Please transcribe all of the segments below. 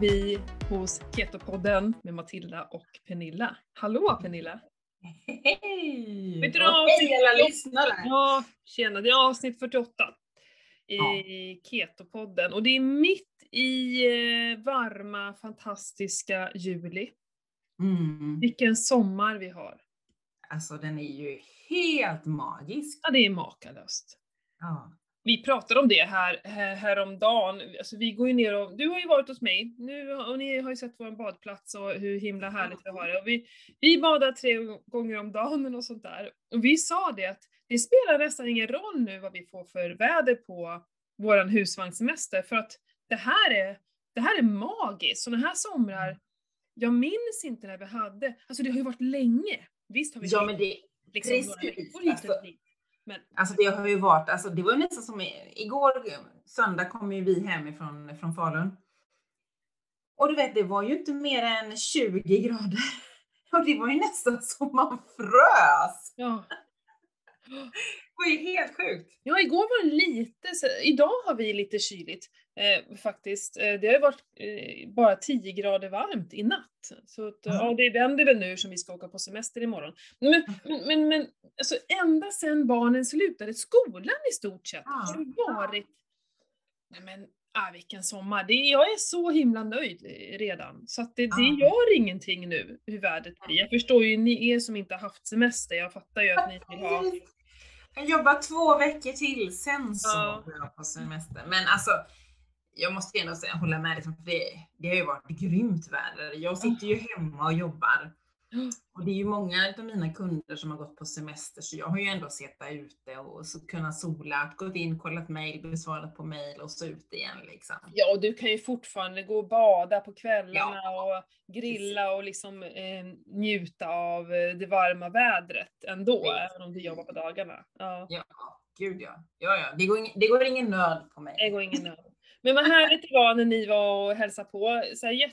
vi hos Ketopodden med Matilda och Pernilla. Hallå Pernilla! Hej! Vet du alla lyssnare! Ja, tjena, det är avsnitt 48 i Ketopodden. Och det är mitt i varma, fantastiska juli. Mm. Vilken sommar vi har! Alltså den är ju helt magisk! Ja, det är makalöst! Ja. Vi pratade om det här om dagen. Alltså, vi går ju ner och du har ju varit hos mig. Nu och ni har ju sett vår badplats och hur himla härligt vi har det. Och vi badar 3 gånger om dagen och sånt där. Och vi sa det att det spelar nästan ingen roll nu vad vi får för väder på våran husvagnssemester, för att det här är magiskt. Sådana här somrar. Jag minns inte när vi hade. Alltså det har ju varit länge. Visst har vi. Ja, men det liksom precis. Men. Alltså det har ju varit, alltså det var ju nästan som igår söndag kom ju vi hemifrån från Falun. Och du vet, det var ju inte mer än 20 grader. Och det var ju nästan som man frös. Ja. Det var ju helt sjukt. Ja, igår var det lite, idag har vi lite kyligt faktiskt. Det har ju varit bara 10 grader varmt i natt. Så att, ja, det vänder väl nu som vi ska åka på semester imorgon. Men alltså, ända sedan barnen slutade skolan i stort sett har det varit, vilken sommar. Jag är så himla nöjd redan. Så att det gör ingenting nu hur vädret blir. Jag förstår ju ni är som inte har haft semester. Jag fattar ju att ni vill ha... Jag jobbar 2 veckor till, sen så går jag på semester. Men alltså, jag måste ändå hålla med dig, för det har ju varit grymt väder. Jag sitter ju hemma och jobbar. Och det är ju många av mina kunder som har gått på semester, så jag har ju ändå suttit ute och så kunnat sola, gått in, kollat mejl, besvarat på mejl och så ut igen liksom. Ja, och du kan ju fortfarande gå och bada på kvällarna och grilla och liksom njuta av det varma vädret ändå, även om du jobbar på dagarna. Ja, gud ja. Ja. Det går ingen nöd på mig. Det går ingen nöd. Men vad härligt det var när ni var och hälsade på. Så här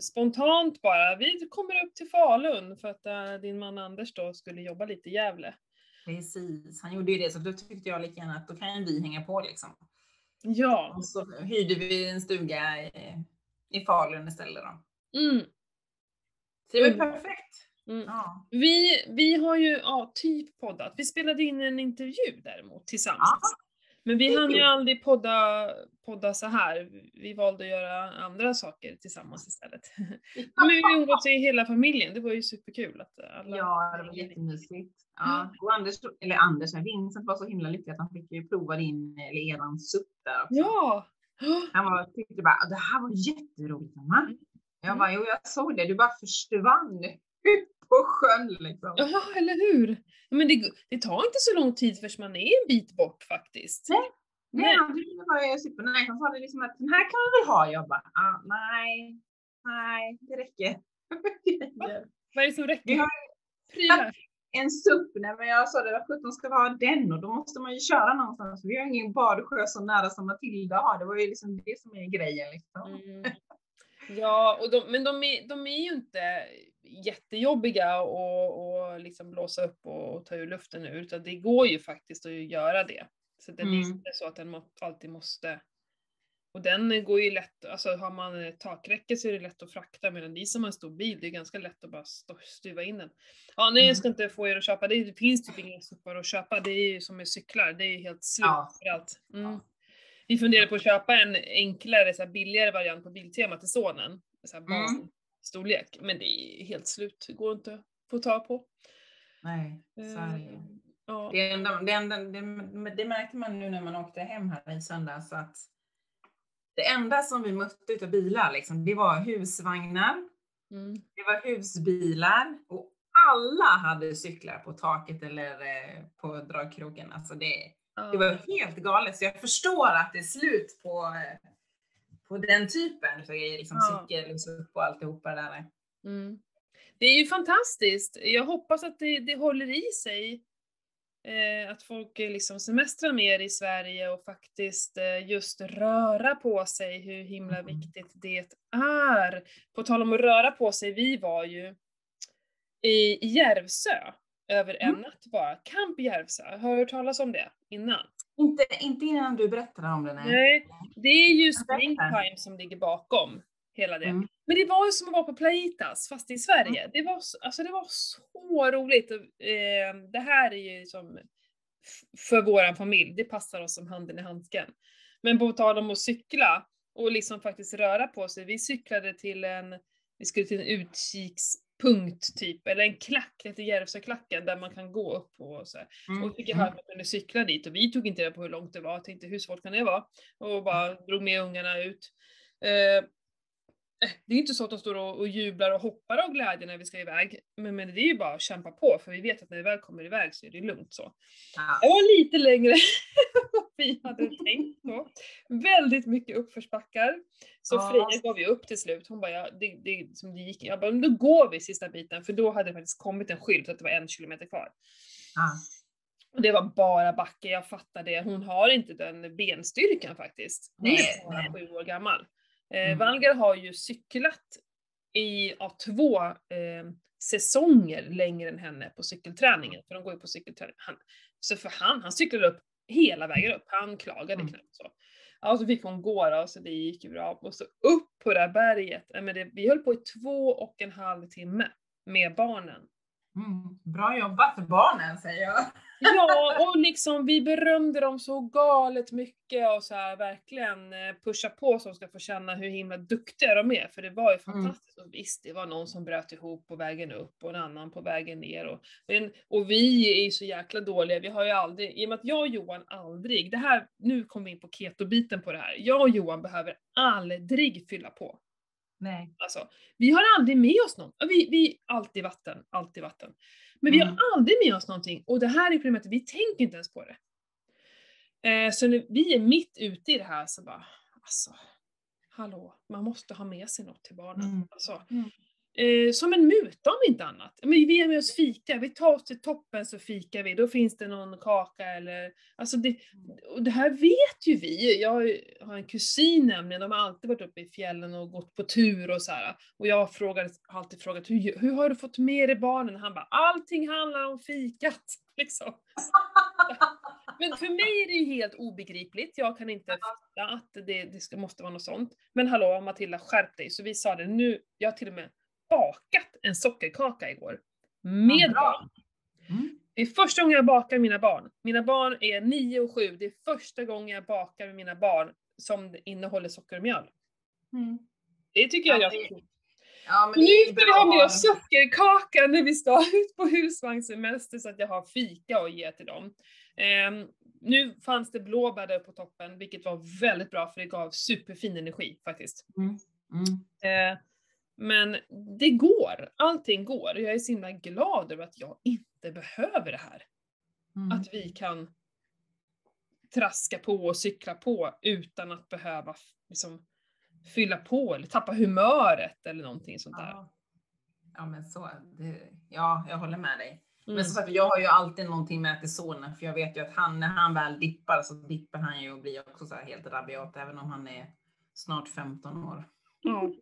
spontant bara. Vi kommer upp till Falun för att din man Anders då skulle jobba lite i Gävle. Precis, han gjorde ju det, så då tyckte jag lika gärna att då kan vi hänga på liksom. Ja. Och så hyrde vi en stuga i Falun istället då. Mm. Så det var perfekt. Mm. Ja. Vi har ju typ poddat. Vi spelade in en intervju däremot tillsammans. Ja. Men vi hann ju aldrig podda så här. Vi valde att göra andra saker tillsammans istället. Men vi umgås i hela familjen. Det var ju superkul att alla... Ja, det var jättemysigt. Ja. Och Vincent var så himla lycklig att han fick ju prova eran supp där också. Ja! Han tyckte bara, det här var jätteroligt, mamma. Jag bara, jag såg det. Du bara försvann på sjön liksom. Ja, eller hur? Men det tar inte så lång tid förrän man är en bit bort faktiskt. Nej. Det var ju supernaj. Han sa det liksom att den här kan man väl ha. Jag bara, nej, det räcker. Vad är det som räcker? Jag har en supp, men jag sa det var 17 ska vara den och då måste man ju köra någonstans. Vi har ingen badsjö så nära som Matilda har. Det var ju liksom det som är grejen liksom. Mm. Ja, och de är ju inte jättejobbiga och liksom blåsa upp och ta ur luften nu, utan det går ju faktiskt att göra det. Så det är inte så att den alltid måste, och den går ju lätt, alltså har man takräcke så är det lätt att frakta, medan ni som har en stor bil, det är ganska lätt att bara stuva in den. Ja, nej, jag ska inte få er att köpa, det finns typ inga suppar att köpa, det är ju som med cyklar, det är ju helt slut för allt. Mm. Ja. Vi funderar på att köpa en enklare, så här billigare variant på Biltema till sonen. Så här basstorlek. Men det är helt slut. Det går inte att få ta på. Nej, så är det. Ja. Det märkte man nu när man åkte hem här i söndags. Att det enda som vi mötte utav bilar, liksom, det var husvagnar. Mm. Det var husbilar. Och alla hade cyklar på taket eller på dragkroken. Alltså det var helt galet, så jag förstår att det är slut på den typen, så det är liksom cykel och alltihopa där. Mm. Det är ju fantastiskt. Jag hoppas att det håller i sig, att folk liksom semestrar mer i Sverige och faktiskt just röra på sig, hur himla viktigt det är. På tal om att röra på sig, vi var ju i Järvsö. Över en natt bara. Camp Järvsö. Har du hört talas om det innan? Inte innan du berättar om den här. Nej, det är ju springtime som ligger bakom hela det. Mm. Men det var ju som att vara på Plaitas, fast i Sverige. Mm. Det var så roligt. Det här är ju som för våran familj. Det passar oss som handen i handsken. Men på tal om att cykla och liksom faktiskt röra på sig. Vi cyklade till en utkikspunkt typ. Eller en klack, det heter Järvsöklacken, där man kan gå upp och så här. Och fick höra att man kunde cykla dit. Och vi tog inte reda på hur långt det var. Tänkte hur svårt kan det vara? Och bara drog med ungarna ut. Det är inte så att de står och jublar och hoppar av glädje när vi ska iväg. Men det är ju bara att kämpa på. För vi vet att när vi väl kommer iväg så är det lugnt så. Ja. Det var lite längre vad vi hade tänkt på. Väldigt mycket uppförsbackar. Så ja. Freja gav ju upp till slut. Hon bara, jag bara, då går vi sista biten. För då hade det faktiskt kommit en skylt att det var 1 kilometer kvar. Ja. Och det var bara backe, jag fattar det. Hon har inte den benstyrkan faktiskt. Hon är bara 7 år gammal. Valger har ju cyklat i 2 säsonger längre än henne på cykelträningen. För de går ju på cykelträning. Han cyklade upp hela vägen upp. Han klagade knappt så. Ja, så fick hon gå då, så det gick ju bra. Och så upp på det här berget. Vi höll på i 2,5 timmar med barnen. Bra jobbat för barnen, säger jag. Ja, och liksom vi berömde dem så galet mycket och så här verkligen pusha på så de ska få känna hur himla duktiga de är, för det var ju fantastiskt. Och visst, det var någon som bröt ihop på vägen upp och en annan på vägen ner och vi är ju så jäkla dåliga. Vi har ju aldrig, i och med att jag och Johan aldrig, det här, nu kommer vi in på keto-biten på det här, jag och Johan behöver aldrig fylla på. Nej. Alltså, vi har aldrig med oss någon. Vi alltid vatten. Men vi har aldrig med oss någonting. Och det här är problemet, vi tänker inte ens på det. Så när vi är mitt ute i det här så bara, alltså, hallå, man måste ha med sig något till barnen. Alltså, som en muta om inte annat. Men vi är med oss fika, vi tar oss till toppen så fikar vi. Då finns det någon kaka eller... Alltså det här vet ju vi. Jag har en kusin nämligen, de har alltid varit uppe i fjällen och gått på tur och så här. Och jag har alltid frågat, hur har du fått med dig barnen? Han bara, allting handlar om fikat. Liksom. Men för mig är det ju helt obegripligt. Jag kan inte fatta att det måste vara något sånt. Men hallå Matilda, skärp dig. Så vi sa det nu, jag till och med bakat en sockerkaka igår med barn. Det är första gången jag bakar mina barn är 9 och 7, det är första gången jag bakar med mina barn som innehåller socker och mjöl. Det tycker jag men nu ska vi ha med oss sockerkaka när vi ska ut på husvagnssemester så att jag har fika och ge till dem. Nu fanns det blåbär där på toppen, vilket var väldigt bra för det gav superfin energi faktiskt. Men det går, allting går. Jag är så himla glad över att jag inte behöver det här. Att vi kan traska på och cykla på utan att behöva liksom, fylla på eller tappa humöret eller någonting sånt där. Ja, men så, jag håller med dig. Men som sagt, jag har ju alltid någonting med till sonen, för jag vet ju att han, när han väl dippar så dippar han ju och blir också så här helt rabiat, även om han är snart 15 år. Ja.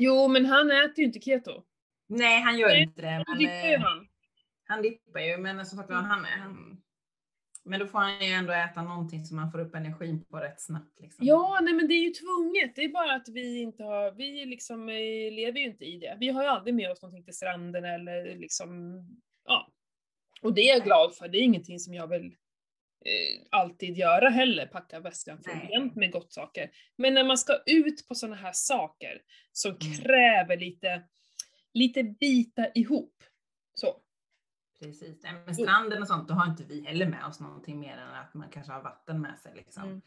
Jo, men han äter ju inte keto. Nej, han gör inte det. Men han dippar ju, men som sagt, men då får han ju ändå äta någonting så man får upp energin på rätt snabbt. Liksom. Ja, nej, men det är ju tvunget. Det är bara att vi liksom lever ju inte i det. Vi har ju aldrig med oss någonting till stranden eller liksom, ja. Och det är jag glad för. Det är ingenting som jag vill alltid göra heller, packa väskan fulljämt med gott saker. Men när man ska ut på sådana här saker som kräver lite bita ihop. Så. Precis, men stranden och sånt, då har inte vi heller med oss någonting mer än att man kanske har vatten med sig liksom.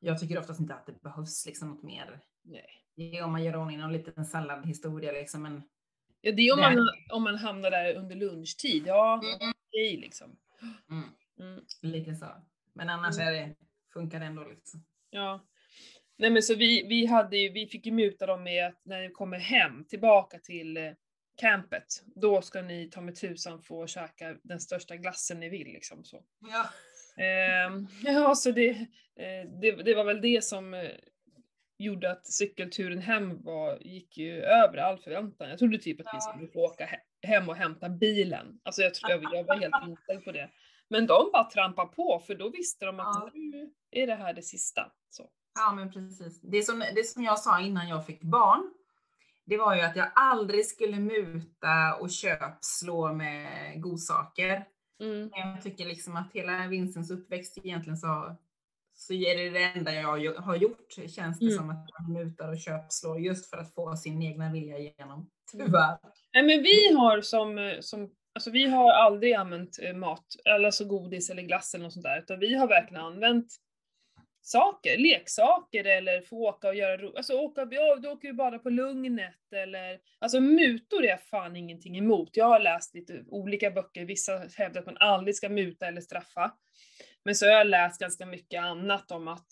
Jag tycker oftast inte att det behövs liksom något mer. Det är om man gör ordning någon liten salladhistoria liksom, men ja, det är om man hamnar där under lunchtid. Ja, okej liksom. Lite så. Men annars funkar det ändå liksom. Ja. Nej, men så vi fick ju muta dem med att när vi kommer hem tillbaka till campet, då ska ni ta med tusan få käka den största glassen ni vill liksom så. Ja. Så det var väl det som gjorde att cykelturen hem gick ju över all förväntan. Jag trodde typ att vi skulle åka hem och hämta bilen. Alltså jag tror jag var helt inställd på det. Men de bara trampar på, för då visste de att nu är det här det sista. Så. Ja, men precis. Det som jag sa innan jag fick barn, det var ju att jag aldrig skulle muta och köpslå med godsaker. Mm. Jag tycker liksom att hela Vincents uppväxt egentligen så är det enda jag har gjort. Känns det som att man mutar och köpslår just för att få sin egna vilja igenom. Tyvärr. Nej, men vi har alltså vi har aldrig använt mat, eller så godis eller glass eller något sånt där. Utan vi har verkligen använt saker, leksaker, eller få åka och göra då åker vi bara på Lugnet, eller alltså mutor är jag fan ingenting emot. Jag har läst lite olika böcker, vissa hävdar att man aldrig ska muta eller straffa. Men så har jag läst ganska mycket annat om att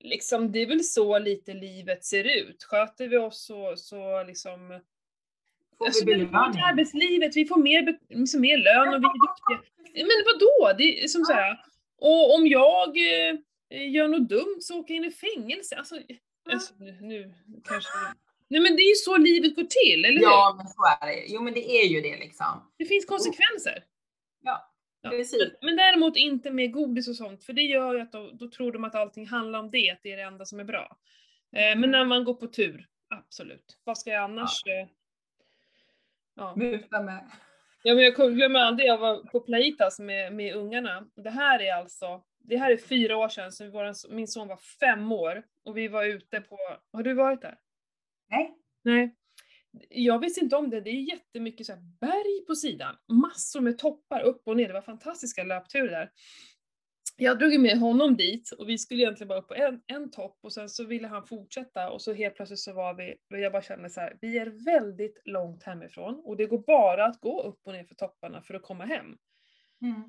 liksom, det är väl så lite livet ser ut. Sköter vi oss så liksom alltså, vi får arbetslivet, vi får mer lön och vi är duktiga. Men vadå? Det är som så här, och om jag gör något dumt så åker jag in i fängelse. Alltså nu kanske... Nej, men det är ju så livet går till, eller hur? Ja, men så är det. Jo, men det är ju det liksom. Det finns konsekvenser. Ja, precis. Men däremot inte med godis och sånt. För det gör ju att då tror de att allting handlar om det. Att det är det enda som är bra. Men när man går på tur, absolut. Vad ska jag annars... Ja. Muta med. Ja, men jag glömmer aldrig, jag var på Plaitas med ungarna. Det här är 4 år sedan, så min son var 5 år och vi var ute på... Har du varit där? Nej. Jag visste inte om det. Det är jättemycket så här berg på sidan. Massor med toppar upp och ner. Det var fantastiska löpturer där. Jag drog med honom dit och vi skulle egentligen bara upp på en topp och sen så ville han fortsätta och så helt plötsligt så var vi, och jag bara kände så här, vi är väldigt långt hemifrån och det går bara att gå upp och ner för topparna för att komma hem. Mm.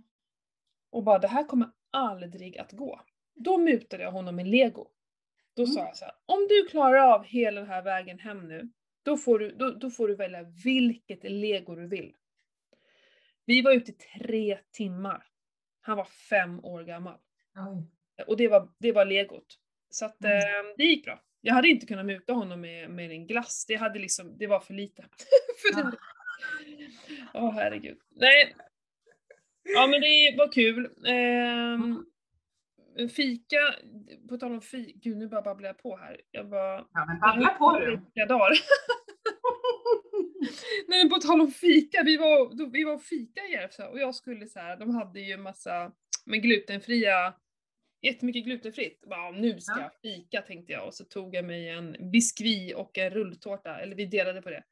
Och bara, det här kommer aldrig att gå. Då mutade jag honom med Lego. Då sa jag så här, om du klarar av hela den här vägen hem nu, då får du välja vilket Lego du vill. Vi var ute i 3 timmar. Han var 5 år gammal. Mm. Och det var legot. Så att, det gick bra. Jag hade inte kunnat muta honom med en glass. Det var för lite. Åh, herregud. Nej. Ja, men det var kul. Fika. På tal om fika. Gud, nu bara babblar jag på här. Ja, men babbla på du. Nej, men på tal om fika, vi var fika i Järvsö och jag skulle så här, de hade ju massa med glutenfria, jättemycket glutenfritt. Bara, nu ska jag fika, tänkte jag, och så tog jag mig en biskvi och en rulltårta, eller vi delade på det.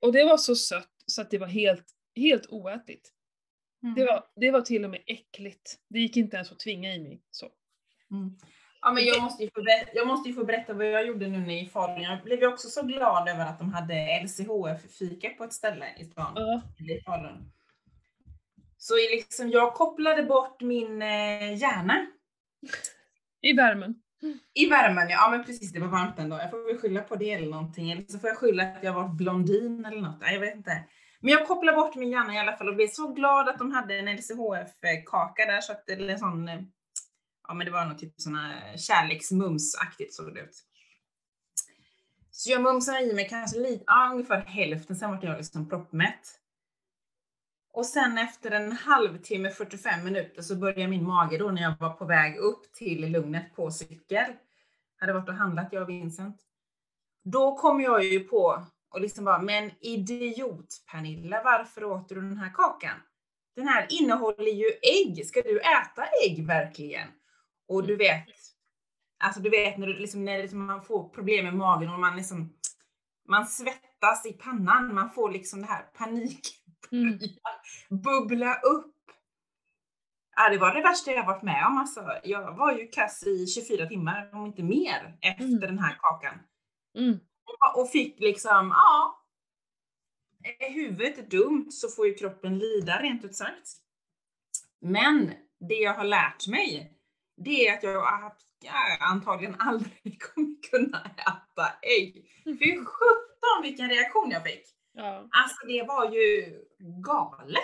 Och det var så sött så att det var helt oätligt. Mm. Det var till och med äckligt. Det gick inte ens att tvinga i mig så. Mm. Ja, men jag måste ju få berätta vad jag gjorde nu när jag i Falun. Jag blev ju också så glad över att de hade LCHF-fika på ett ställe i stan. I Falun. Så liksom, jag kopplade bort min hjärna. I värmen. I värmen, ja men precis. Det var varmt en dag. Jag får väl skylla på det eller någonting. Eller så får jag skylla att jag var blondin eller något. Nej, jag vet inte. Men jag kopplade bort min hjärna i alla fall och blev så glad att de hade en LCHF-kaka där. Så att det är en sån... Ja, men det var något typ sådana kärleksmumsaktigt såg det ut. Så jag mumsade i mig kanske lite, ungefär hälften. Sen var jag liksom proppmätt. Och sen efter en halvtimme, 45 minuter, så började min mage då när jag var på väg upp till Lugnet på cykel. Hade varit och handlat, jag och Vincent. Då kom jag ju på och liksom bara, men idiot Pernilla, varför åt du den här kakan? Den här innehåller ju ägg. Ska du äta ägg verkligen? Och du vet, alltså du vet när man får problem med magen och man svettas i pannan, man får liksom det här panik bubbla upp. Ja, det var det värsta jag varit med om. Alltså, jag var ju kass i 24 timmar om inte mer efter den här kakan. Mm. Och fick liksom, är huvudet dumt så får ju kroppen lida rent ut sagt. Men det jag har lärt mig, det är att jag antagligen aldrig kommer kunna äta ägg. För 17 vilken reaktion jag fick. Ja. Alltså det var ju galet.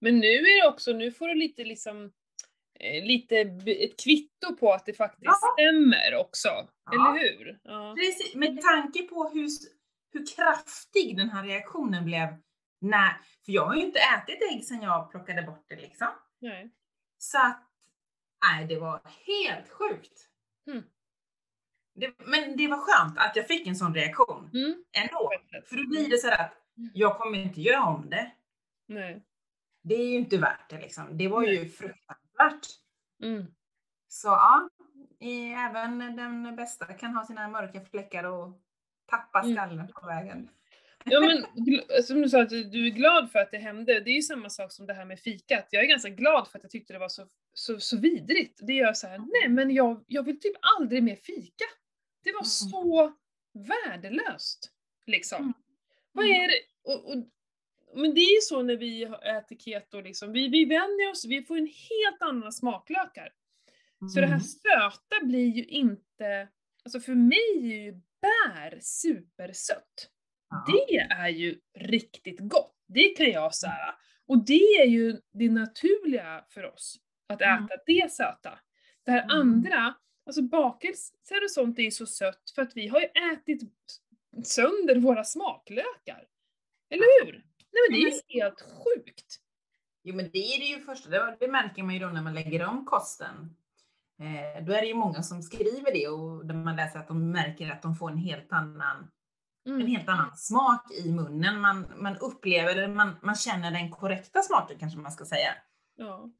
Men nu är det också, nu får du lite liksom lite ett kvitto på att det faktiskt stämmer också. Ja. Eller hur? Ja. Precis, med tanke på hur kraftig den här reaktionen blev Nej, för jag har ju inte ätit ägg sedan jag plockade bort det liksom. Nej. Så att, nej, det var helt sjukt. Mm. Men det var skönt att jag fick en sån reaktion ändå. För då blir det så att jag kommer inte göra om det. Nej. Det är ju inte värt det liksom. Det var ju fruktansvärt. Mm. Så ja, även den bästa kan ha sina mörka fläckar och tappa skallen på vägen. Ja, men som du sa att du är glad för att det hände. Det är ju samma sak som det här med fikat. Jag är ganska glad för att jag tyckte det var så vidrigt. Det gör så här, nej men jag vill typ aldrig mer fika. Det var så värdelöst liksom. Mm. Vad är det? Men det är ju så när vi äter keto liksom. Vi vänjer oss, vi får en helt annan smaklökar. Så det här söta blir ju inte, alltså för mig är ju bär supersött. Det är ju riktigt gott. Det kan jag säga. Och det är ju det naturliga för oss. Att äta det söta. Det här andra. Alltså bakelser och sånt är ju så sött. För att vi har ju ätit sönder våra smaklökar. Eller hur? Nej men det är ju helt sjukt. Jo men det är det ju första. Det märker man ju då när man lägger om kosten. Då är det ju många som skriver det. Och när man läser att de märker att de får en helt annan. En helt annan smak i munnen. Man upplever det, man känner den korrekta smaken kanske man ska säga. Ja.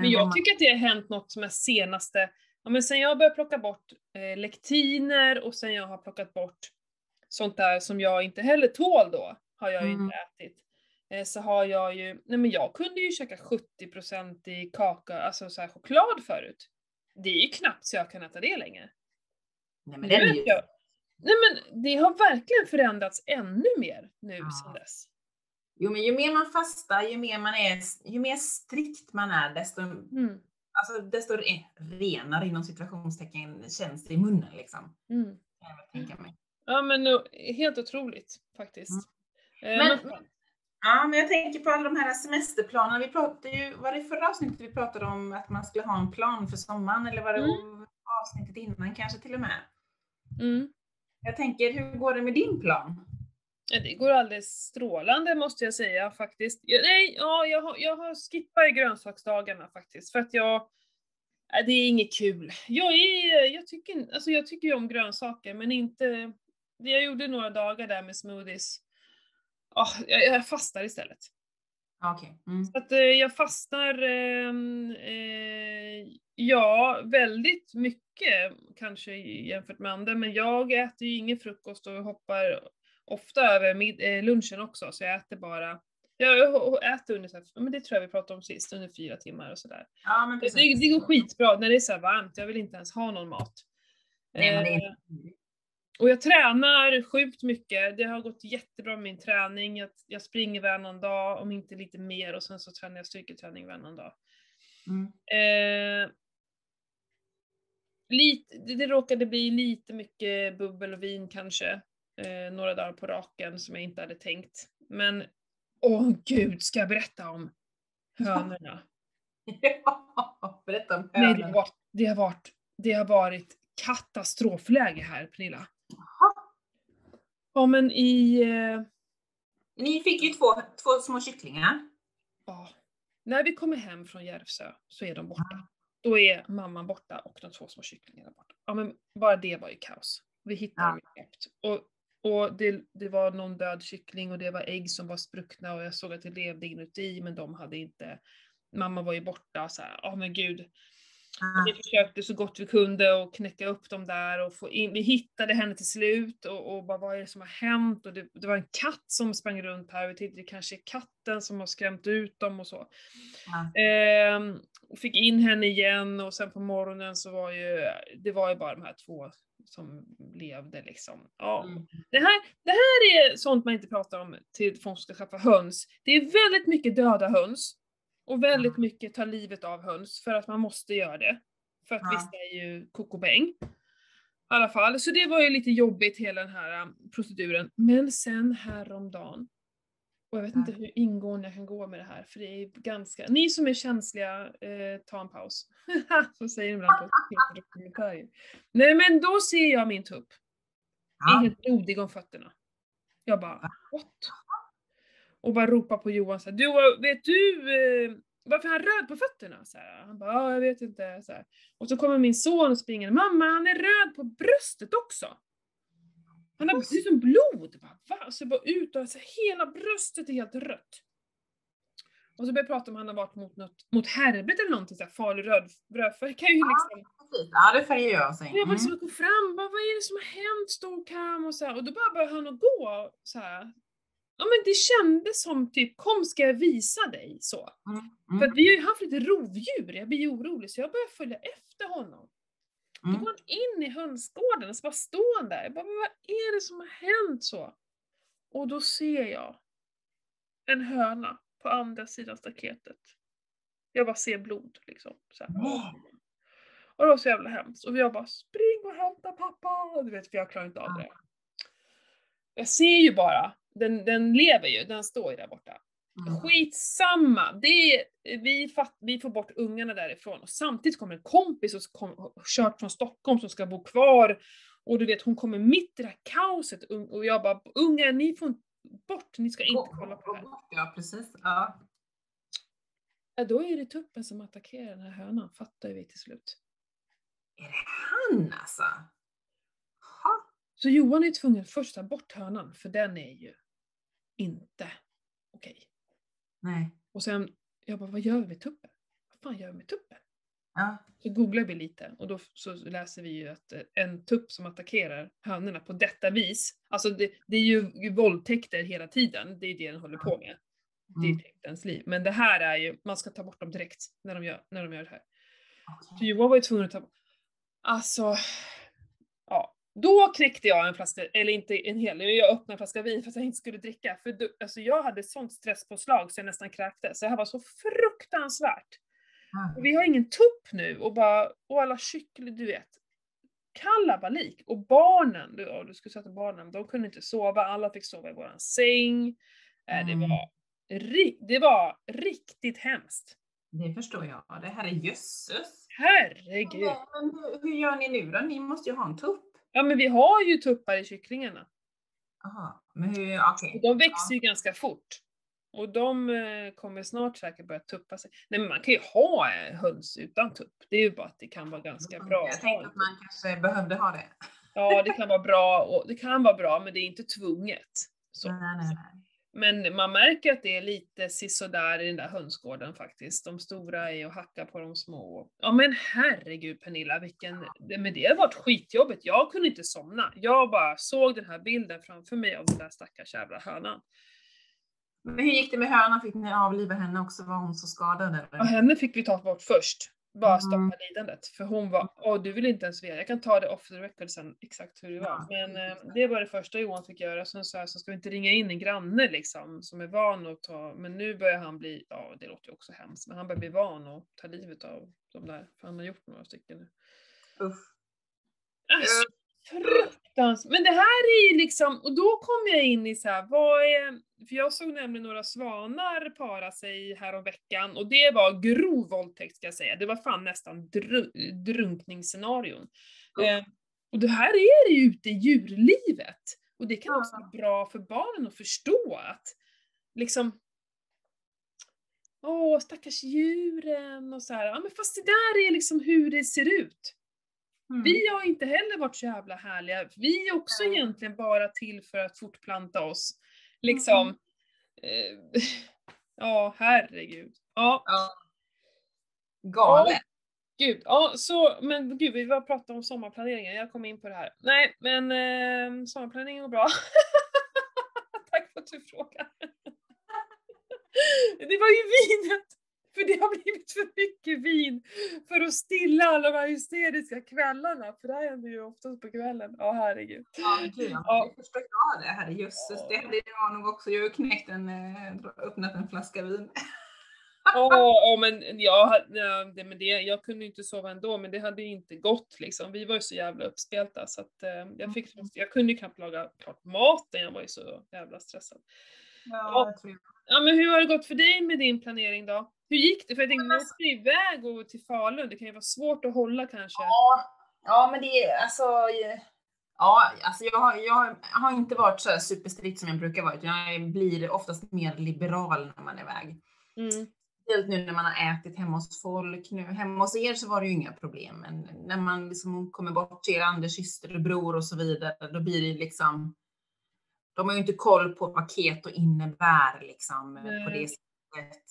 Men jag tycker att det har hänt något med senaste. Ja, men sen jag började plocka bort lektiner och sen jag har plockat bort sånt där som jag inte heller tål då. Har jag ju inte ätit. Så har jag ju, nej men jag kunde ju käka 70% i kaka, alltså så här choklad förut. Det är ju knappt så jag kan äta det längre. Nej men det är ju... Nej men det har verkligen förändrats ännu mer nu sen dess. Jo men ju mer man fastar, ju mer man är, ju mer strikt man är, desto, alltså, desto renare inom situationstecken känns det i munnen liksom. Jag tänker mig. Ja men helt otroligt faktiskt. Men jag tänker på alla de här semesterplanerna. Vi pratade ju, var det förra avsnittet vi pratade om att man skulle ha en plan för sommaren? Eller var det avsnittet innan kanske till och med? Mm. Jag tänker, hur går det med din plan? Det går alldeles strålande måste jag säga faktiskt. Jag har skippat grönsaksdagarna faktiskt. För att det är inget kul. Jag tycker ju om grönsaker men inte... Jag gjorde några dagar där med smoothies. Jag fastar istället. Okej. Så att jag fastar väldigt mycket kanske jämfört med andra, men jag äter ju ingen frukost och hoppar ofta över lunchen också, så jag äter bara men det tror jag vi pratade om sist, under 4 timmar och sådär. Ja, men det går skitbra när det är så här varmt, jag vill inte ens ha någon mat. Och jag tränar sjukt mycket. Det har gått jättebra med min träning. Jag springer varannan dag, om inte lite mer. Och sen så tränar jag styrketräning varannan dag. Det råkade bli lite mycket bubbel och vin kanske. Några dagar på raken som jag inte hade tänkt. Men, gud, ska jag berätta om hönorna? Ja, berätta om hönorna. Nej, det har varit katastrofläge här, Pernilla. Ja, men ni fick ju två små kycklingar. Ja. När vi kommer hem från Järvsö så är de borta. Ja. Då är mamman borta och de 2 små kycklingarna borta. Ja, men bara det var ju kaos. Vi hittade dem knappt. Och det var någon död kyckling och det var ägg som var spruckna och jag såg att det levde inuti, men de hade inte... Mamma var ju borta så här. Ja, men gud. Och vi försökte så gott vi kunde och knäcka upp dem där och få in, vi hittade henne till slut och bara, vad är det som har hänt? Och det var en katt som sprang runt här, vi tänkte det kanske är katten som har skrämt ut dem och så. Och fick in henne igen och sen på morgonen så var ju, det var ju bara de här 2 som levde liksom. Ja. Det här är sånt man inte pratar om till folk som ska skaffa höns. Det är väldigt mycket döda höns. Och väldigt mycket tar livet av höns för att man måste göra det. För att vissa är ju kokobäng. I alla fall. Så det var ju lite jobbigt hela den här proceduren. Men sen häromdagen. Och jag vet inte hur ingående jag kan gå med det här. För det är ganska... Ni som är känsliga, ta en paus. Så säger de ibland på. Nej men då ser jag min tupp. Helt blodig om fötterna. Jag bara, what? Och bara ropar på Johan så här, du, vet du varför är han röd på fötterna? Så här, han bara, jag vet inte. Så här. Och så kommer min son och springer, mamma han är röd på bröstet också. Han har precis som blod. Va? Så bara ut och så hela bröstet är helt rött. Och så börjar prata om han har varit mot Herbert eller någonting så här, farlig röd för kan ju liksom. Ja, det färger jag sig. Jag bara så gå fram, bara, vad är det som har hänt Storkam och så här. Och då bara började han att gå så här. Ja men det kändes som typ, kom ska jag visa dig så. För att vi har ju haft lite rovdjur, jag blir orolig så jag börjar följa efter honom. Då går han in i hönsgården och så bara står han där. Jag bara, vad är det som har hänt så? Och då ser jag en höna på andra sidan staketet. Jag bara ser blod liksom. Så här. Och det var så jävla hemskt. Och jag bara, spring och hämta pappa. Du vet, för jag klarar inte av det. Jag ser ju bara. Den lever ju, den står ju där borta. Skitsamma. Vi får bort ungarna därifrån. Och samtidigt kommer en kompis och kört från Stockholm som ska bo kvar. Och du vet, hon kommer mitt i det här kaoset. Och jag bara, unga, ni får bort. Ni ska inte kolla på det här. Ja, precis. Ja. Ja, då är det tuppen som attackerar den här hönan. Fattar vi till slut. Är det han alltså? Ha. Så Johan är tvungen att först ta bort hönan. För den är ju inte okej. Nej. Och sen, jag bara, vad gör vi med tuppen? Vad fan gör vi med tuppen? Ja. Så googlar vi lite. Och då så läser vi ju att en tupp som attackerar hönorna på detta vis. Alltså det är ju våldtäkter hela tiden. Det är det den håller på med. Det är täktens liv. Men det här är ju, man ska ta bort dem direkt när de gör det här. Okay. Så Johan var ju tvungen att ta bort. Alltså, ja. Då knäckte jag en flaska, eller inte en hel, jag öppnade en flaska vin för att jag inte skulle dricka. För alltså jag hade sånt stresspåslag så jag nästan kräkte. Så det här var så fruktansvärt. Och vi har ingen tupp nu och alla kyckling, du vet. Kalabalik. Och barnen, du skulle sätta barnen, de kunde inte sova. Alla fick sova i våran säng. Det var riktigt hemskt. Det förstår jag. Det här är jösses. Herregud. Ja, men hur gör ni nu då? Ni måste ju ha en tupp. Ja, men vi har ju tuppar i kycklingarna. Aha, men hur, okay. De växer ju ganska fort. Och de kommer snart säkert börja tuppa sig. Nej, men man kan ju ha höns utan tupp. Det är ju bara att det kan vara ganska bra. Jag tänkte att man kanske behövde ha det. Ja, det kan vara bra. Och det kan vara bra, men det är inte tvunget. Så. Nej. Men man märker att det är lite sisådär i den där hönsgården faktiskt. De stora är och hackar på de små. Ja men herregud Pernilla, vilken... Men det har varit skitjobbigt. Jag kunde inte somna. Jag bara såg den här bilden framför mig av den där stackars jävla hönan. Men hur gick det med hönan? Fick ni avliva henne också? Var hon så skadad? Eller? Ja, henne fick vi ta bort först. Bara stoppa lidandet. För hon var, du vill inte ens veta. Jag kan ta det off the record sen exakt hur det var. Men det var det första Johan fick göra. Sen så här, så ska vi inte ringa in en granne liksom, som är van att ta. Men nu börjar han bli, det låter ju också hemskt. Men han börjar bli van att ta livet av de där. För han har gjort några stycken nu. Uff. Alltså, fruktans. Men det här är ju liksom, och då kom jag in i så här, för jag såg nämligen några svanar para sig här om veckan och det var grov våldtäkt ska jag säga. Det var fan nästan drunkningsscenarion. Och det här är det ju ute i djurlivet och det kan också vara bra för barnen att förstå att liksom stackars djuren och så här. Ja men fast det där är liksom hur det ser ut. Vi har inte heller varit så jävla härliga. Vi är också egentligen bara till för att fortplanta oss. Liksom. Herregud. Ja. Galet. Gud. Så, men gud, vi var pratade om sommarplaneringen. Jag kom in på det här. Nej, men sommarplaneringen går bra. Tack för att du frågar. Det var ju vinet. För det har blivit för mycket vin för att stilla alla de här hysteriska kvällarna. För det här händer ju oftast på kvällen. Ja, herregud. Ja, det är första glad det här. Just det. Det har nog också. Jag har knäckt öppnat en flaska vin. Jag kunde inte sova ändå. Men det hade inte gått liksom. Vi var ju så jävla uppspelta. Så att, jag kunde ju knappt laga klart maten. Jag var ju så jävla stressad. Ja, jag tror jag. Ja, men hur har det gått för dig med din planering då? Hur gick det? För jag tänkte, man ska iväg och till Falun. Det kan ju vara svårt att hålla kanske. Ja, men det är alltså... Ja, alltså jag har inte varit så superstrikt som jag brukar vara. Jag blir oftast mer liberal när man är iväg. Mm. Helt nu när man har ätit hemma hos folk. Nu, hemma hos er så var det ju inga problem. Men när man liksom kommer bort till Anders syster och bror och så vidare. Då blir det liksom... De har ju inte koll på vad keto innebär liksom, på det sättet.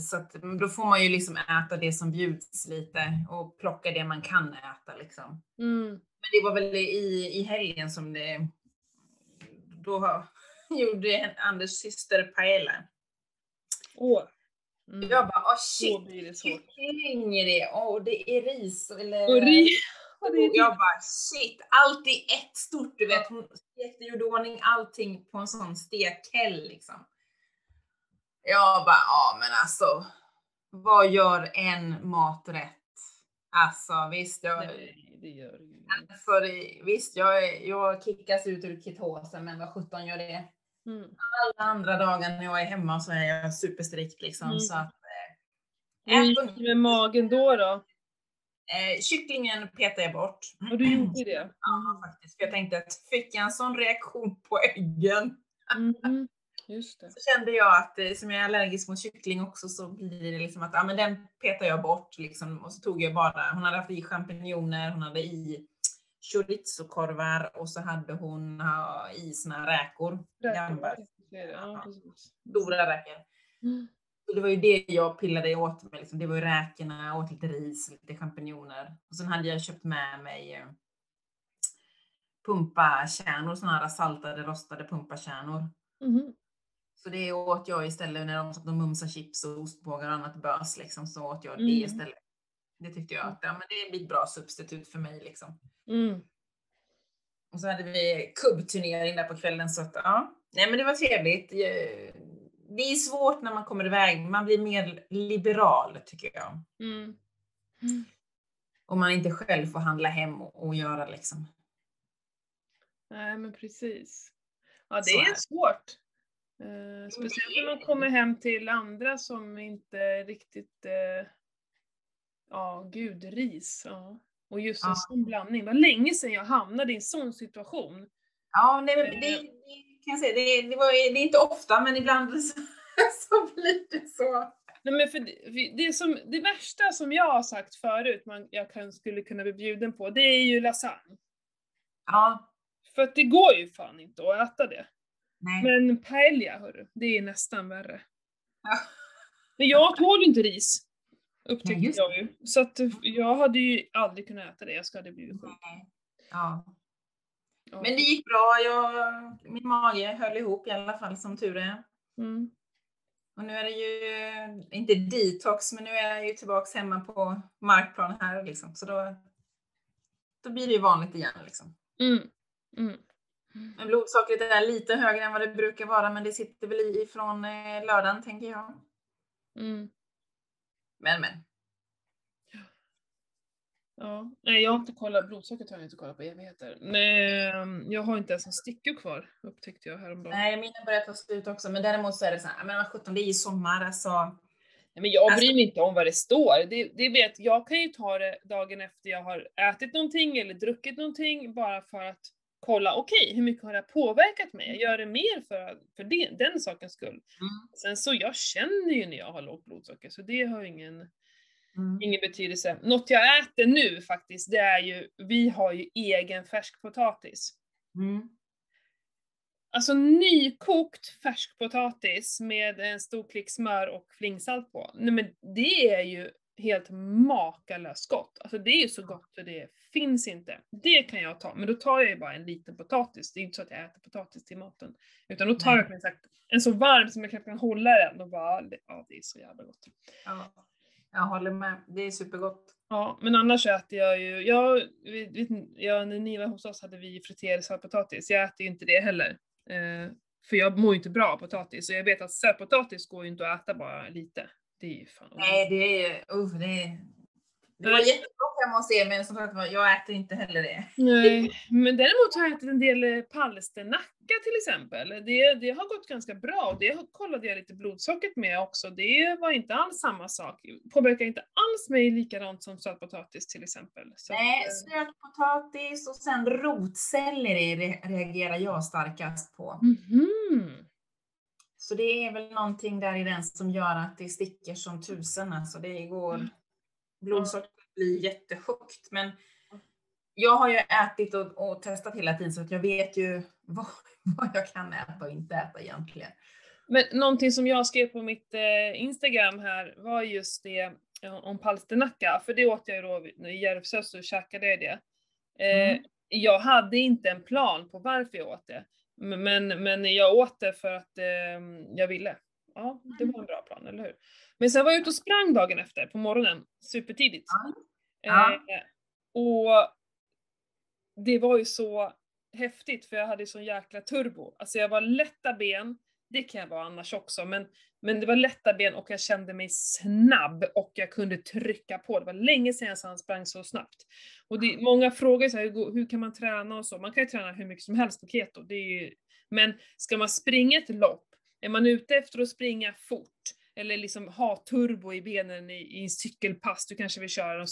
Så att, då får man ju liksom äta det som bjuds lite. Och plocka det man kan äta liksom. Mm. Men det var väl i helgen som det... Då gjorde Anders syster paella. Åh. Mm. Jag bara, shit, kyckling är det. Åh, det är ris. Eller... Och jag bara, shit, allt i ett stort, du vet. Hon stekte, gjorde ordning allting på en sån stekhäll liksom. Jag bara, men alltså, vad gör en maträtt? Alltså, visst, jag... Nej, det gör det. Alltså, visst, jag kickas ut ur ketosen, men vad 17 gör det? Mm. Alla andra dagar när jag är hemma så är jag superstrikt liksom. Mm. Så att, äter med magen då? Kycklingen petar jag bort. Och du gjorde det? Ja, faktiskt. För jag tänkte att fick jag en sån reaktion på äggen. Mm. Just det. Så kände jag att som jag är allergisk mot kyckling också så blir det liksom att men den petar jag bort liksom. Och så tog jag bara, hon hade haft i champinjoner, hon hade i chorizo-korvar och så hade hon i sina räkor. Stora räkor. Mm. Och det var ju det jag pillade åt mig. Liksom. Det var ju räkorna, åt lite ris, lite champinjoner. Och sen hade jag köpt med mig pumpakärnor, sådana här saltade, rostade pumpakärnor. Mm. Så det åt jag istället när de satt och mumsade chips och ostbågar och annat bös. Liksom, så åt jag det istället. Det tyckte jag att men det blir ett bra substitut för mig liksom. Mm. Och så hade vi kubbturnering där på kvällen så att nej men det var trevligt. Det är svårt när man kommer iväg. Man blir mer liberal tycker jag. Mm. Mm. Och man inte själv får handla hem och göra liksom. Nej men precis. Ja det är svårt. Speciellt när man kommer hem till andra som inte riktigt... gud, ris. Ja. Och just en sån blandning. Vad länge sedan jag hamnade i en sån situation. Ja, nej, men det kan jag säga. Det är inte ofta, men ibland så blir det så. Nej, men för det värsta som jag har sagt förut jag skulle kunna bli bjuden på, det är ju lasagne. Ja. För att det går ju fan inte att äta det. Nej. Men paella, hörru, det är nästan värre. Ja. Men jag tål ju inte ris. Upptäckte jag ju. Så att jag hade ju aldrig kunnat äta det. Jag skulle ha blivit sjuk. Ja. Men det gick bra. Min mage höll ihop i alla fall som tur är. Mm. Och nu är det ju inte detox. Men nu är jag ju tillbaka hemma på markplan här. Liksom. Så då blir det ju vanligt igen. Liksom. Mm. Mm. Men blodsockret är lite högre än vad det brukar vara. Men det sitter väl ifrån lördagen tänker jag. Mm. Men. Ja, nej jag har inte kollat blodsockret på evigheter. Men jag har inte ens en stickor kvar upptäckte jag häromdagen. Nej, mina börjar ta slut också, men däremot så är det så här, men 17 det är ju sommar alltså. Nej, men jag bryr mig inte om vad det står. Det vet jag kan ju ta det dagen efter jag har ätit någonting eller druckit någonting bara för att kolla hur mycket har det påverkat mig? Jag gör det mer för den sakens skull. Mm. Sen så jag känner ju när jag har lågt blodsocker så det har ingen betydelse. Något jag äter nu faktiskt det är ju, vi har ju egen färskpotatis. Mm. Alltså nykokt färskpotatis med en stor klick smör och flingsalt på. Nej men det är ju helt makalöst gott. Alltså det är ju så gott för det finns inte. Det kan jag ta. Men då tar jag ju bara en liten potatis. Det är ju inte så att jag äter potatis till maten. Utan då tar jag en så varm som jag knappt kan hålla den. Och bara, det är så jävla gott. Ja, jag håller med. Det är supergott. Ja, men annars äter jag ju... när ni var hos oss hade vi friterad saltpotatis. Jag äter ju inte det heller. För jag mår ju inte bra av potatis. Och jag vet att saltpotatis går ju inte att äta bara lite. Det är ju fan... Nej, det är... Det var jättegott hemma hos er, men som sagt, jag äter inte heller det. Nej, men däremot har jag ätit en del palsternacka till exempel. Det har gått ganska bra, och det kollade jag lite blodsockret med också. Det var inte alls samma sak. Påverkar inte alls mig likadant som sötpotatis till exempel. Så. Nej, sötpotatis och sen rotselleri reagerar jag starkast på. Mm-hmm. Så det är väl någonting där i den som gör att det sticker som tusen. Alltså det går... Blodsockret blir jättehögt, men jag har ju ätit och testat hela tiden, så att jag vet ju vad jag kan äta och inte äta egentligen. Men någonting som jag skrev på mitt Instagram här var just det om palsternacka, för det åt jag ju då i Järvsö, så käkade jag det. Jag hade inte en plan på varför jag åt det, men jag åt det för att jag ville. Ja, det var en bra plan, eller hur? Men sen var jag ute och sprang dagen efter på morgonen, supertidigt. Ja. Och det var ju så häftigt, för jag hade sån jäkla turbo. Alltså jag var lätta ben, det kan jag vara annars också, men det var lätta ben och jag kände mig snabb och jag kunde trycka på. Det var länge sedan jag sprang så snabbt. Och det, många frågar så här, hur kan man träna och så? Man kan ju träna hur mycket som helst på keto. Det är ju, men ska man springa ett lopp, är man ute efter att springa fort eller liksom ha turbo i benen i cykelpass, du kanske vill köra de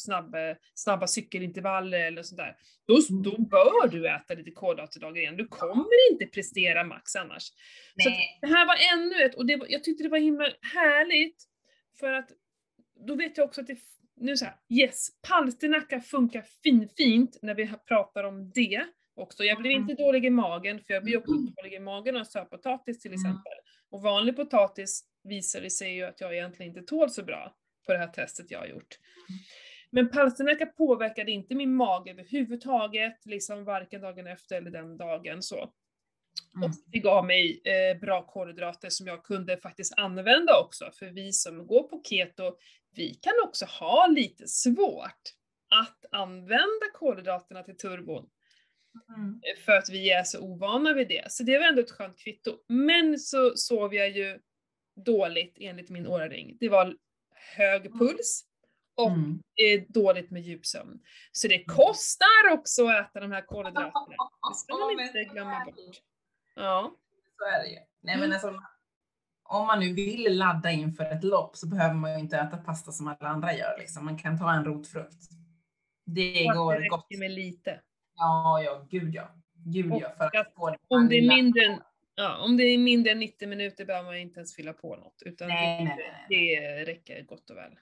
snabba cykelintervaller eller sådär, då bör du äta lite kolhydrater dagen igen. Du kommer inte prestera max annars. Nej. Så att, det här var ännu ett, och jag tyckte det var himla härligt, för att då vet jag också att det nu så här, yes, palsternacka funkar fint när vi pratar om det också. Jag blev inte dålig i magen, för jag blir också dålig i magen av sötpotatis till exempel. Och vanlig potatis visade sig ju att jag egentligen inte tål så bra på det här testet jag har gjort. Men palsternacka påverkade inte min mage överhuvudtaget, liksom varken dagen efter eller den dagen så. Och det gav mig bra kolhydrater som jag kunde faktiskt använda också, för vi som går på keto, vi kan också ha lite svårt att använda kolhydraterna till turbon. För att vi är så ovana vid det. Så det var ändå ett skönt kvitto. Men så sov jag ju dåligt enligt min åraring. Det var hög puls och dåligt med djupsömn. Så det kostar också att äta de här kolhydraterna. Det ska man inte glömma bort. Ja. Så är det ju. Nej, men alltså, om man nu vill ladda inför ett lopp, så behöver man ju inte äta pasta som alla andra gör. Liksom. Man kan ta en rotfrukt. Det går gott. Med lite. Ja, gud ja. För att få det om det är mindre än 90 minuter behöver man inte ens fylla på något. Utan nej. Det räcker gott och väl.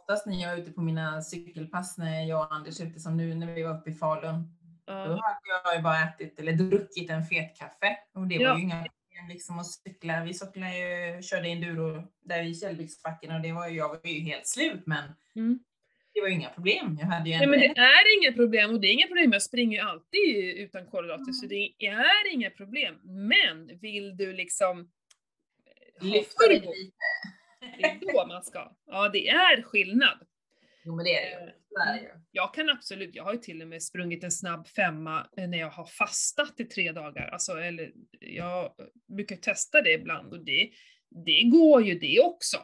Oftast när jag är ute på mina cykelpass, när jag och Anders är ute, som nu när vi var uppe i Falun. Då har jag ju bara ätit eller druckit en fet kaffe. Och det var ju inga problem liksom att cykla. Vi cyklade ju, körde enduro där i Källbygdsbacken, och det var ju, jag var ju helt slut, men... Det var ju inga problem. Jag hade ju men det är inga problem, och det är inga problem. Jag springer ju alltid utan kolhydrater, så det är inga problem. Men vill du liksom lyfta dig lite? Det är då man ska. Ja, det är skillnad. Jo, men det är det ju. Jag kan absolut, jag har ju till och med sprungit en snabb 5 när jag har fastat i 3 dagar. Alltså, eller, jag brukar testa det ibland, och det går ju det också.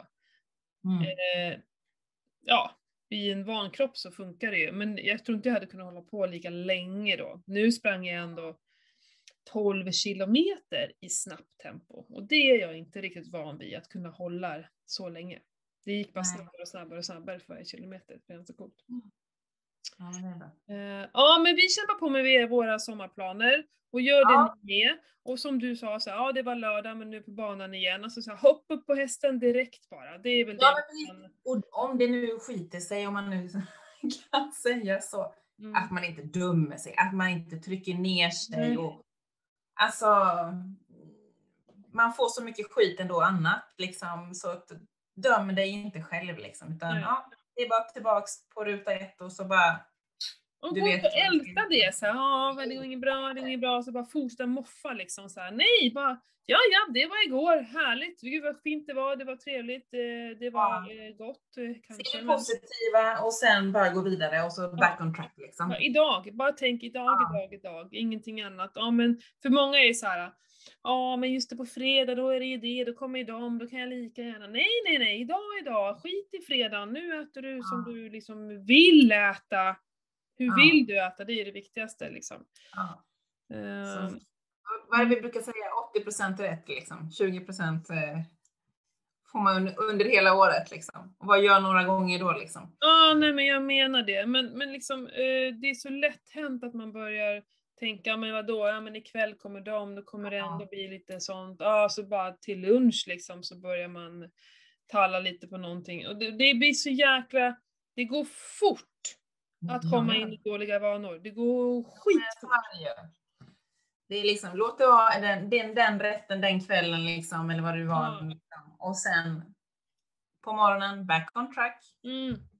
Ja. I en van kropp så funkar det ju. Men jag tror inte jag hade kunnat hålla på lika länge då. Nu sprang jag ändå 12 kilometer i snabbt tempo. Och det är jag inte riktigt van vid, att kunna hålla så länge. Det gick bara snabbare för varje kilometer. Det är så coolt. Ja, men vi kämpar på med våra sommarplaner. Och gör det med. Och som du sa, så det var lördag, men nu är på banan igen. Alltså så här, hopp upp på hästen direkt bara. Det är väl det. Och om det nu skiter sig, om man nu kan säga så. Att man inte dömer sig. Att man inte trycker ner sig. Och, alltså, man får så mycket skit ändå annat. Liksom, så att, döm dig inte själv. Liksom, utan, det är bara tillbaka på ruta 1 och så bara Och hon älta det så här, ja, det går inget bra, det går inget bra, så bara fortsätta moffa liksom så här. Nej, bara ja, det var igår, härligt. Gud vad fint det var trevligt, det var gott kanske. Se det positiva och sen bara gå vidare och så back on track liksom. Ja, idag, bara tänk idag, ingenting annat. Ja, men för många är ju så här, ja, men just det, på fredag då är det ju det, då kommer ju dem, då kan jag lika gärna, nej, idag, skit i fredag, nu äter du som du liksom vill äta. Hur vill du äta? Det är det viktigaste liksom. Ja. Vad är det vi brukar säga? 80% är rätt liksom. 20% får man under hela året liksom. Och vad gör några gånger då liksom? Ja, nej, men jag menar det. Men liksom, det är så lätt hänt att man börjar tänka, men vadå? Ja, men ikväll kommer de, då kommer det ändå bli lite sånt. Ja, så bara till lunch liksom så börjar man tala lite på någonting. Och det blir så jäkla, det går fort. Att komma in i dåliga vanor. Det går skit. Det är liksom, låt det vara den rätten, den kvällen liksom, eller vad du var. Ja. Liksom. Och sen på morgonen, back on track.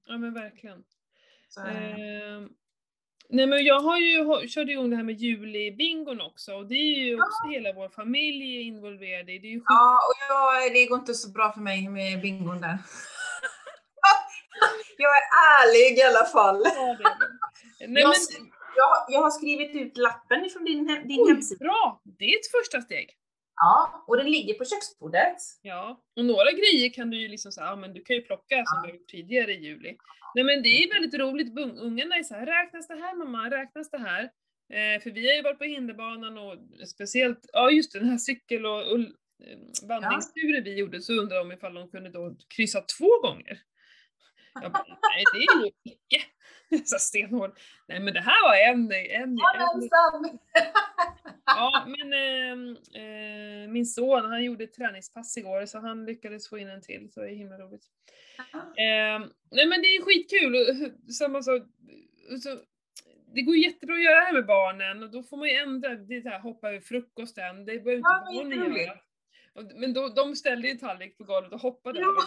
Ja, men verkligen. Så. Nej, men jag körde igång det här med julibingon också. Och det är ju också hela vår familj involverad i. Det är ju ja, och det går inte så bra för mig med bingon där. Jag är ärlig i alla fall. Ja, nej, men jag har skrivit ut lappen från din hemsida. Bra, det är ett första steg. Ja, och den ligger på köksbordet. Ja, och några grejer kan du ju liksom säga, men du kan ju plocka som du har gjort tidigare i juli. Nej, men det är väldigt roligt. Ungarna är så här, räknas det här mamma, räknas det här? För vi har ju varit på hinderbanan och speciellt, ja just den här cykel och vandringsturen vi gjorde, så undrar om ifall de kunde då kryssa 2 gånger. Jag bara, nej, det är ju icke så stenhård. Nej, men det här var en. Ja, men min son, han gjorde ett träningspass igår så han lyckades få in en till, så det är himla roligt. Nej, men det är skitkul och samma sak, så det går jättebra att göra det här med barnen och då får man ju ändra det här, hoppa över frukosten. Det börjar inte barnen göra. Men då, de ställde ju tallrik på golvet och hoppade över.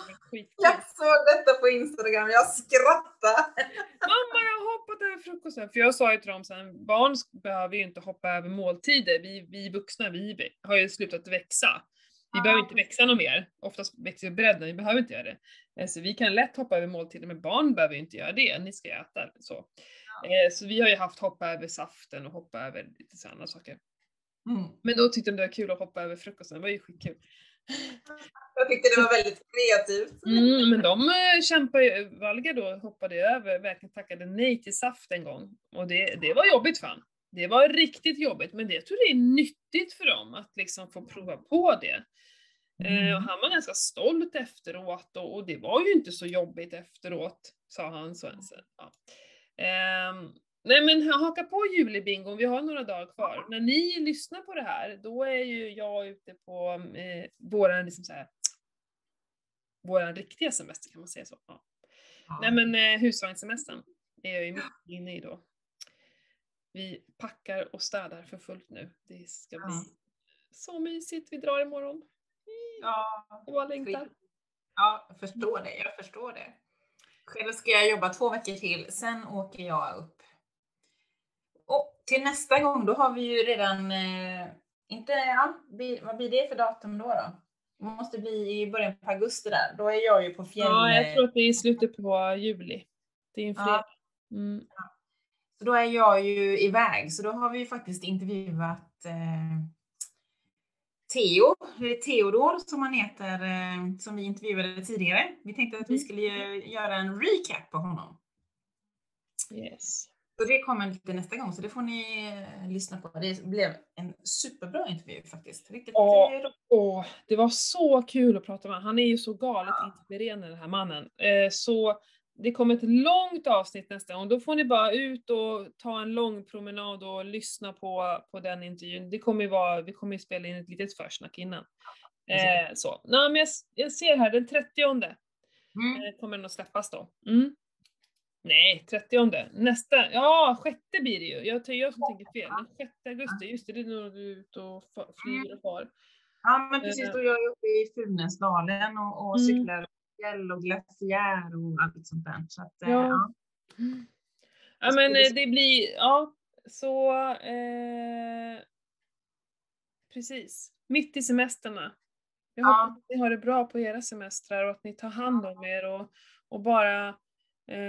Jag såg detta på Instagram, jag skrattade. Mamma, jag har hoppat över frukosten. För jag sa ju till dem sen, barn behöver ju inte hoppa över måltider. Vi vuxna, vi har ju slutat växa. Vi behöver inte växa något mer. Oftast växer vi bredden, vi behöver inte göra det. Så vi kan lätt hoppa över måltider, men barn behöver ju inte göra det. Ni ska äta. Så, så vi har ju haft hoppa över saften och hoppa över lite sådana saker. Men då tyckte de det var kul att hoppa över frukosten. Det var ju skitkul. Jag tyckte det var väldigt kreativt. Men de kämpade ju. Valga då hoppade över. Verkligen tackade nej till saft en gång. Och det var jobbigt fan. Det var riktigt jobbigt. Men det tror det är nyttigt för dem. Att liksom få prova på det. Och han var ganska stolt efteråt. Och det var ju inte så jobbigt efteråt. Sa han så. Ja. Nej, men haka på julibingon, vi har några dagar kvar. När ni lyssnar på det här, då är ju jag ute på våran, liksom så här, våran riktiga semester kan man säga så. Ja. Nej, men husvagnssemestern är jag ju mitt inne i då. Vi packar och städar för fullt nu. Det ska bli så mysigt, vi drar imorgon. Och jag längtar. Ja, jag förstår det, Själv ska jag jobba 2 veckor till, sen åker jag upp. Och till nästa gång, då har vi ju redan, vad blir det för datum då? Det måste bli i början på augusti där, då är jag ju på fjällen. Ja, jag tror att det är i slutet på juli, det är en fredag. Så då är jag ju iväg, så då har vi ju faktiskt intervjuat Theodor som han heter, som vi intervjuade tidigare. Vi tänkte att vi skulle göra en recap på honom. Yes. Så det kommer lite nästa gång, så det får ni lyssna på. Det blev en superbra intervju faktiskt. Det var så kul att prata med honom. Han är ju så galet inspirerande, den här mannen. Så det kommer ett långt avsnitt nästa gång. Då får ni bara ut och ta en lång promenad och lyssna på den intervjun. Vi kommer ju spela in ett litet försnack innan. Så. Nej, men jag ser här, den 30:e kommer den att släppas då. Nej, 30:e. Nästa, 6:e blir det ju. Jag tänker fel. 6 augusti, just det, det är när du är ute och flyger och far. Ja, men precis, då jag är uppe i Funäsdalen och cyklar och glaciär och allt sånt där. Så att, Ja, men det blir, ja, så precis, mitt i semesterna. Jag hoppas att ni har det bra på era semestrar och att ni tar hand om er och bara...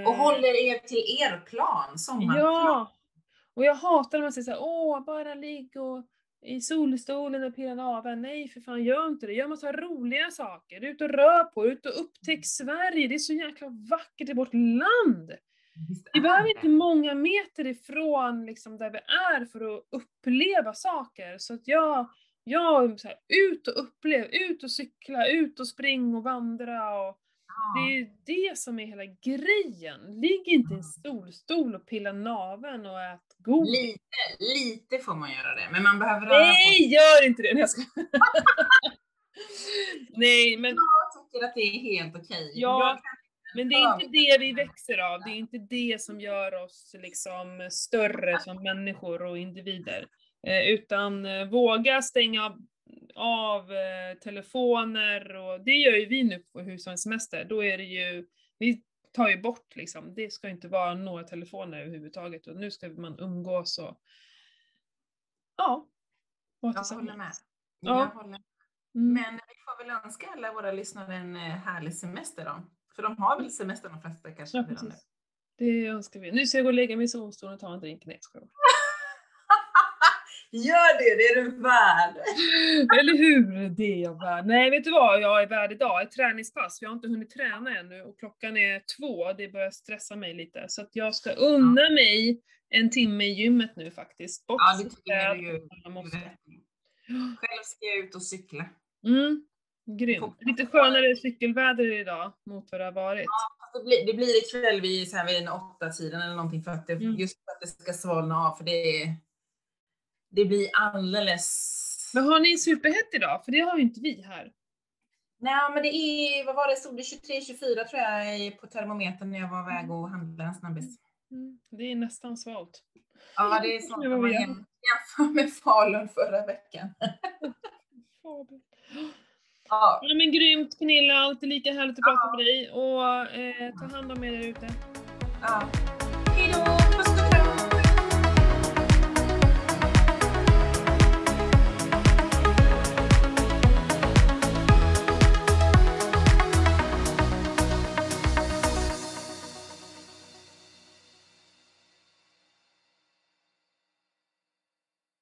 och håller er till er plan, sommarplan. Ja, och jag hatar när man säger så här, bara ligg och i solstolen och pirra av. Nej, för fan, gör inte det. Gör massa roliga saker. Ut och rör på, ut och upptäck Sverige. Det är så jäkla vackert i vårt land. Vi behöver inte många meter ifrån liksom, där vi är för att uppleva saker. Så att jag så här, ut och uppleva, ut och cykla, ut och springa och vandra. Och det är ju det som är hela grejen. Ligg inte i en stol och pilla naven och ät god. Lite får man göra det. Men man behöver... Nej, gör inte det. Nej, jag ska... Nej, men... Jag tycker att det är helt okej. Ja, men det är inte det vi växer av. Det är inte det som gör oss liksom större som människor och individer. Utan våga stänga av telefoner, och det gör ju vi nu på hushållssemester. Då är det ju, vi tar ju bort liksom, det ska inte vara några telefoner överhuvudtaget, och nu ska man umgås och jag håller med. Men vi får väl önska alla våra lyssnare en härlig semester då, för de har väl semester de flesta kanske. Det önskar vi. Nu ska jag gå och lägga mig i solstolen och ta en drink nästan. Gör det, det är du värd. Eller hur, det är jag värd. Nej, vet du vad jag är värd idag? Ett träningspass. Jag har inte hunnit träna ännu och klockan är 2. Det börjar stressa mig lite. Så att jag ska unna mig en timme i gymmet nu faktiskt. Bort, ja, det tycker jag du måste. Själv ska jag ut och cykla. Mm, grymt. Lite skönare cykelväder idag mot vad det har varit. Ja, det blir ikväll vid den 8-tiden eller någonting, för att det, just för att det ska svalna av, för det är... Det blir alldeles... Men har ni superhett idag? För det har ju inte vi här. Nej, men det är... Vad var det? Stod det 23-24 tror jag på termometern när jag var väg och handlade en snabbis. Mm. Det är nästan svalt. Ja, det är svalt. Det var jämför med Falun förra veckan. Ja. Ja, men grymt, Pernilla. Alltid lika härligt att prata med dig. Och ta hand om er ute. Ja. Hej då!